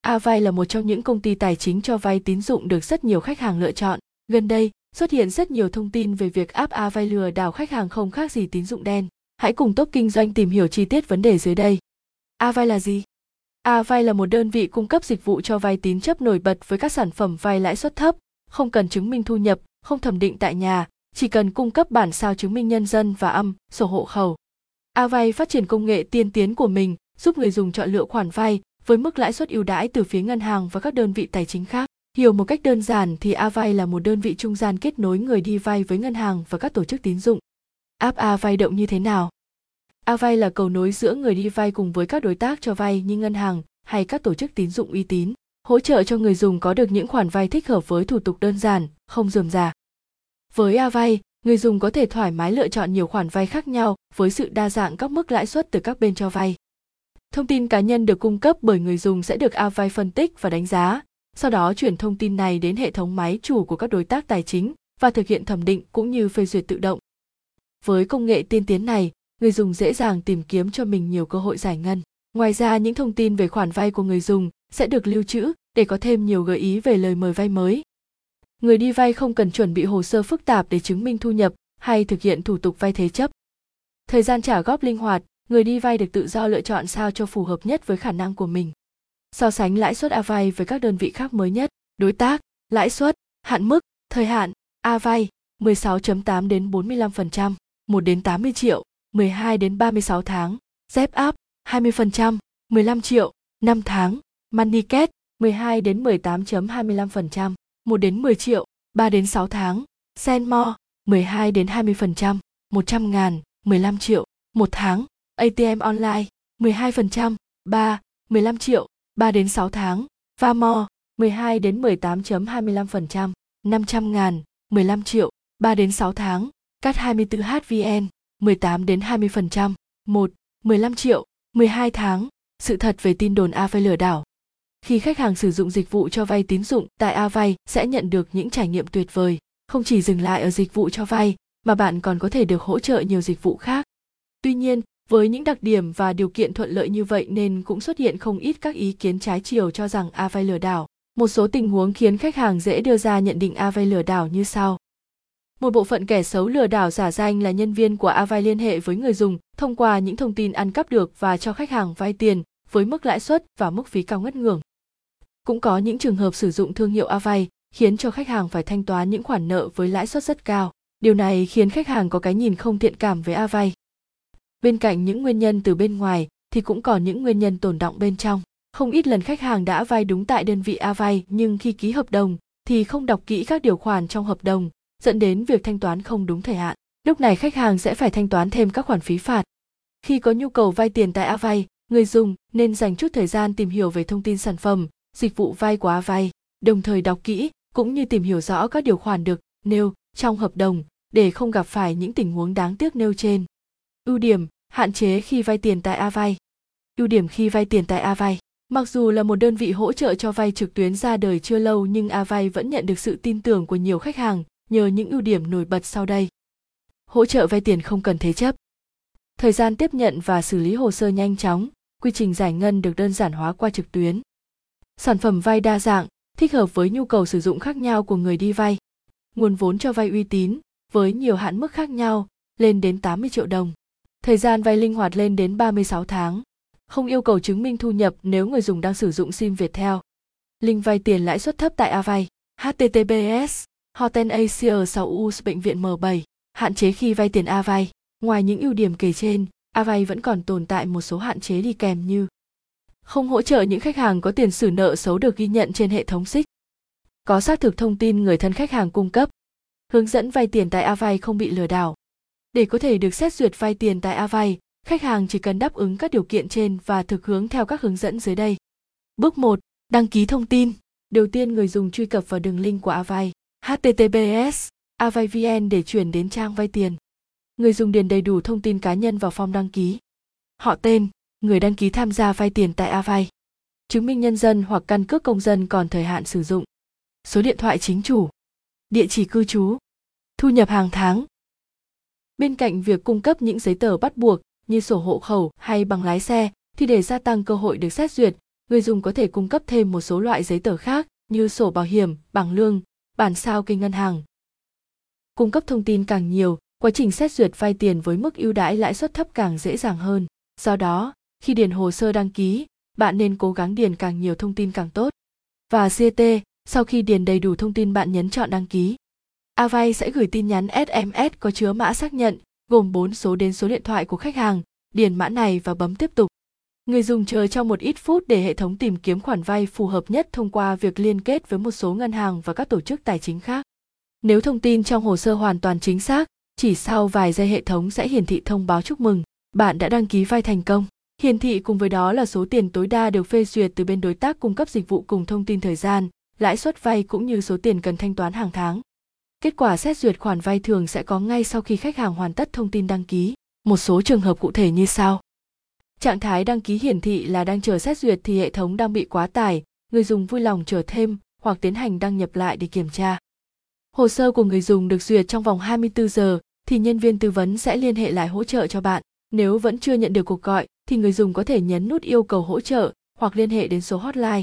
Avay là một trong những công ty tài chính cho vay tín dụng được rất nhiều khách hàng lựa chọn. Gần đây, xuất hiện rất nhiều thông tin về việc app Avay lừa đảo khách hàng không khác gì tín dụng đen. Hãy cùng Topkinhdoanh tìm hiểu chi tiết vấn đề dưới đây. Avay là gì? Avay là một đơn vị cung cấp dịch vụ cho vay tín chấp nổi bật với các sản phẩm vay lãi suất thấp, không cần chứng minh thu nhập, không thẩm định tại nhà, chỉ cần cung cấp bản sao chứng minh nhân dân và sổ hộ khẩu. Avay phát triển công nghệ tiên tiến của mình, giúp người dùng chọn lựa khoản vay với mức lãi suất ưu đãi từ phía ngân hàng và các đơn vị tài chính khác. Hiểu một cách đơn giản thì Avay là một đơn vị trung gian kết nối người đi vay với ngân hàng và các tổ chức tín dụng. App Avay động như thế nào? Avay là cầu nối giữa người đi vay cùng với các đối tác cho vay như ngân hàng hay các tổ chức tín dụng uy tín, hỗ trợ cho người dùng có được những khoản vay thích hợp với thủ tục đơn giản, không rườm rà. Với Avay, người dùng có thể thoải mái lựa chọn nhiều khoản vay khác nhau với sự đa dạng các mức lãi suất từ các bên cho vay. Thông tin cá nhân được cung cấp bởi người dùng sẽ được Avay phân tích và đánh giá, sau đó chuyển thông tin này đến hệ thống máy chủ của các đối tác tài chính và thực hiện thẩm định cũng như phê duyệt tự động. Với công nghệ tiên tiến này, người dùng dễ dàng tìm kiếm cho mình nhiều cơ hội giải ngân. Ngoài ra, những thông tin về khoản vay của người dùng sẽ được lưu trữ để có thêm nhiều gợi ý về lời mời vay mới. Người đi vay không cần chuẩn bị hồ sơ phức tạp để chứng minh thu nhập hay thực hiện thủ tục vay thế chấp. Thời gian trả góp linh hoạt, người đi vay được tự do lựa chọn sao cho phù hợp nhất với khả năng của mình. So sánh lãi suất Avay với các đơn vị khác mới nhất, đối tác, lãi suất, hạn mức, thời hạn, Avay 16.8 đến 45%, 1 đến 80 triệu, 12 đến 36 tháng, Zepap 20%, 15 triệu, 5 tháng, Moneycat 12 đến 18.25%, 1 đến 10 triệu, 3 đến 6 tháng, Senmo 12 đến 20%, 100 ngàn, 15 triệu, 1 tháng, ATM online 12%, 3, 15 triệu, 3 đến 6 tháng, VAMO 12 đến 18.25%, 500 ngàn, 15 triệu, 3 đến 6 tháng, Cắt 24h VN 18 đến 20%, 1, 15 triệu, 12 tháng. Sự thật về tin đồn Avay lừa đảo. Khi khách hàng sử dụng dịch vụ cho vay tín dụng tại Avay sẽ nhận được những trải nghiệm tuyệt vời, không chỉ dừng lại ở dịch vụ cho vay mà bạn còn có thể được hỗ trợ nhiều dịch vụ khác. Tuy nhiên, với những đặc điểm và điều kiện thuận lợi như vậy nên cũng xuất hiện không ít các ý kiến trái chiều cho rằng Avay lừa đảo. Một số tình huống khiến khách hàng dễ đưa ra nhận định Avay lừa đảo như sau. Một bộ phận kẻ xấu lừa đảo giả danh là nhân viên của Avay liên hệ với người dùng thông qua những thông tin ăn cắp được và cho khách hàng vay tiền với mức lãi suất và mức phí cao ngất ngưởng. Cũng có những trường hợp sử dụng thương hiệu Avay khiến cho khách hàng phải thanh toán những khoản nợ với lãi suất rất cao. Điều này khiến khách hàng có cái nhìn không thiện cảm với Avay. Bên cạnh những nguyên nhân từ bên ngoài thì cũng còn những nguyên nhân tồn đọng bên trong. Không ít lần khách hàng đã vay đúng tại đơn vị Avay nhưng khi ký hợp đồng thì không đọc kỹ các điều khoản trong hợp đồng, dẫn đến việc thanh toán không đúng thời hạn. Lúc này khách hàng sẽ phải thanh toán thêm các khoản phí phạt. Khi có nhu cầu vay tiền tại Avay, người dùng nên dành chút thời gian tìm hiểu về thông tin sản phẩm, dịch vụ vay của Avay, đồng thời đọc kỹ cũng như tìm hiểu rõ các điều khoản được nêu trong hợp đồng để không gặp phải những tình huống đáng tiếc nêu trên. Ưu điểm, hạn chế khi vay tiền tại Avay. Ưu điểm khi vay tiền tại Avay. Mặc dù là một đơn vị hỗ trợ cho vay trực tuyến ra đời chưa lâu nhưng Avay vẫn nhận được sự tin tưởng của nhiều khách hàng nhờ những ưu điểm nổi bật sau đây. Hỗ trợ vay tiền không cần thế chấp. Thời gian tiếp nhận và xử lý hồ sơ nhanh chóng, quy trình giải ngân được đơn giản hóa qua trực tuyến. Sản phẩm vay đa dạng, thích hợp với nhu cầu sử dụng khác nhau của người đi vay. Nguồn vốn cho vay uy tín, với nhiều hạn mức khác nhau, lên đến 80 triệu đồng. Thời gian vay linh hoạt lên đến 36 tháng. Không yêu cầu chứng minh thu nhập nếu người dùng đang sử dụng SIM Viettel. Link vay tiền lãi suất thấp tại Avay. https://hotenasia6us bệnh viện M7. Hạn chế khi vay tiền Avay. Ngoài những ưu điểm kể trên, Avay vẫn còn tồn tại một số hạn chế đi kèm như không hỗ trợ những khách hàng có tiền xử nợ xấu được ghi nhận trên hệ thống CIC. Có xác thực thông tin người thân khách hàng cung cấp. Hướng dẫn vay tiền tại Avay không bị lừa đảo. Để có thể được xét duyệt vay tiền tại Avay, khách hàng chỉ cần đáp ứng các điều kiện trên và thực hướng theo các hướng dẫn dưới đây. Bước 1. Đăng ký thông tin. Đầu tiên người dùng truy cập vào đường link của Avay https://avayvn để chuyển đến trang vay tiền. Người dùng điền đầy đủ thông tin cá nhân vào form đăng ký. Họ tên, người đăng ký tham gia vay tiền tại Avay. Chứng minh nhân dân hoặc căn cước công dân còn thời hạn sử dụng. Số điện thoại chính chủ. Địa chỉ cư trú. Thu nhập hàng tháng. Bên cạnh việc cung cấp những giấy tờ bắt buộc như sổ hộ khẩu hay bằng lái xe thì để gia tăng cơ hội được xét duyệt, người dùng có thể cung cấp thêm một số loại giấy tờ khác như sổ bảo hiểm, bảng lương, bản sao kê ngân hàng. Cung cấp thông tin càng nhiều, quá trình xét duyệt vay tiền với mức ưu đãi lãi suất thấp càng dễ dàng hơn. Do đó, khi điền hồ sơ đăng ký, bạn nên cố gắng điền càng nhiều thông tin càng tốt. Và CT, sau khi điền đầy đủ thông tin bạn nhấn chọn đăng ký. Avay sẽ gửi tin nhắn SMS có chứa mã xác nhận, gồm 4 số đến số điện thoại của khách hàng, điền mã này và bấm tiếp tục. Người dùng chờ trong một ít phút để hệ thống tìm kiếm khoản vay phù hợp nhất thông qua việc liên kết với một số ngân hàng và các tổ chức tài chính khác. Nếu thông tin trong hồ sơ hoàn toàn chính xác, chỉ sau vài giây hệ thống sẽ hiển thị thông báo chúc mừng, bạn đã đăng ký vay thành công. Hiển thị cùng với đó là số tiền tối đa được phê duyệt từ bên đối tác cung cấp dịch vụ cùng thông tin thời gian, lãi suất vay cũng như số tiền cần thanh toán hàng tháng. Kết quả xét duyệt khoản vay thường sẽ có ngay sau khi khách hàng hoàn tất thông tin đăng ký. Một số trường hợp cụ thể như sau. Trạng thái đăng ký hiển thị là đang chờ xét duyệt thì hệ thống đang bị quá tải, người dùng vui lòng chờ thêm hoặc tiến hành đăng nhập lại để kiểm tra. Hồ sơ của người dùng được duyệt trong vòng 24 giờ thì nhân viên tư vấn sẽ liên hệ lại hỗ trợ cho bạn. Nếu vẫn chưa nhận được cuộc gọi thì người dùng có thể nhấn nút yêu cầu hỗ trợ hoặc liên hệ đến số hotline.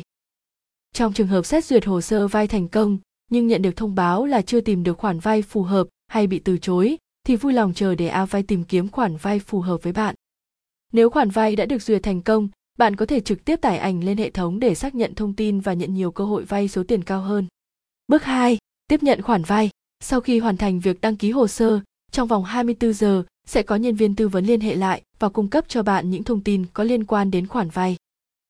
Trong trường hợp xét duyệt hồ sơ vay thành công nhưng nhận được thông báo là chưa tìm được khoản vay phù hợp hay bị từ chối thì vui lòng chờ để Avay tìm kiếm khoản vay phù hợp với bạn. Nếu khoản vay đã được duyệt thành công, bạn có thể trực tiếp tải ảnh lên hệ thống để xác nhận thông tin và nhận nhiều cơ hội vay số tiền cao hơn. Bước 2. Tiếp nhận khoản vay. Sau khi hoàn thành việc đăng ký hồ sơ, trong vòng 24 giờ sẽ có nhân viên tư vấn liên hệ lại và cung cấp cho bạn những thông tin có liên quan đến khoản vay.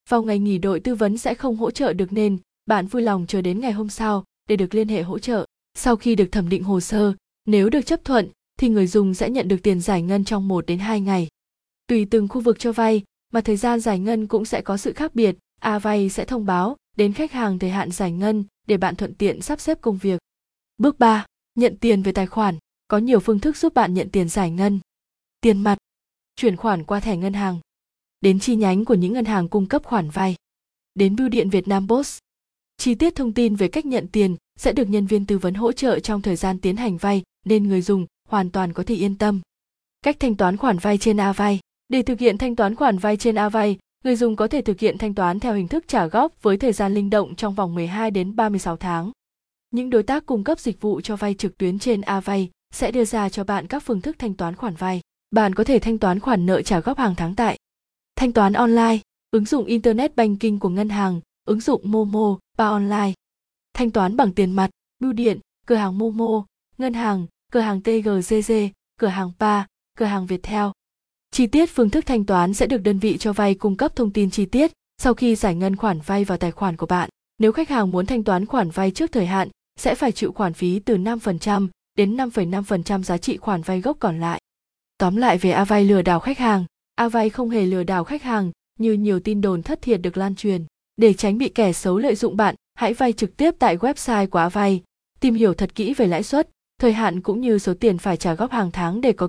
Vào ngày nghỉ đội tư vấn sẽ không hỗ trợ được nên bạn vui lòng chờ đến ngày hôm sau để được liên hệ hỗ trợ. Sau khi được thẩm định hồ sơ, nếu được chấp thuận thì người dùng sẽ nhận được tiền giải ngân trong 1 đến 2 ngày. Tùy từng khu vực cho vay mà thời gian giải ngân cũng sẽ có sự khác biệt, Avay sẽ thông báo đến khách hàng thời hạn giải ngân để bạn thuận tiện sắp xếp công việc. Bước 3. Nhận tiền về tài khoản. Có nhiều phương thức giúp bạn nhận tiền giải ngân. Tiền mặt, chuyển khoản qua thẻ ngân hàng, đến chi nhánh của những ngân hàng cung cấp khoản vay, đến bưu điện Việt Nam Post. Chi tiết thông tin về cách nhận tiền sẽ được nhân viên tư vấn hỗ trợ trong thời gian tiến hành vay nên người dùng hoàn toàn có thể yên tâm. Cách thanh toán khoản vay trên Avay. Để thực hiện thanh toán khoản vay trên Avay, người dùng có thể thực hiện thanh toán theo hình thức trả góp với thời gian linh động trong vòng 12 đến 36 tháng. Những đối tác cung cấp dịch vụ cho vay trực tuyến trên Avay sẽ đưa ra cho bạn các phương thức thanh toán khoản vay. Bạn có thể thanh toán khoản nợ trả góp hàng tháng tại thanh toán online, ứng dụng Internet Banking của ngân hàng, ứng dụng Momo, Pay online, thanh toán bằng tiền mặt, bưu điện, cửa hàng Momo, ngân hàng, cửa hàng TGZZ, cửa hàng Pay, cửa hàng Viettel. Chi tiết phương thức thanh toán sẽ được đơn vị cho vay cung cấp thông tin chi tiết sau khi giải ngân khoản vay vào tài khoản của bạn. Nếu khách hàng muốn thanh toán khoản vay trước thời hạn, sẽ phải chịu khoản phí từ 5% đến 5,5% giá trị khoản vay gốc còn lại. Tóm lại về Avay lừa đảo khách hàng, Avay không hề lừa đảo khách hàng như nhiều tin đồn thất thiệt được lan truyền. Để tránh bị kẻ xấu lợi dụng bạn, hãy vay trực tiếp tại website của Avay, tìm hiểu thật kỹ về lãi suất, thời hạn cũng như số tiền phải trả góp hàng tháng để có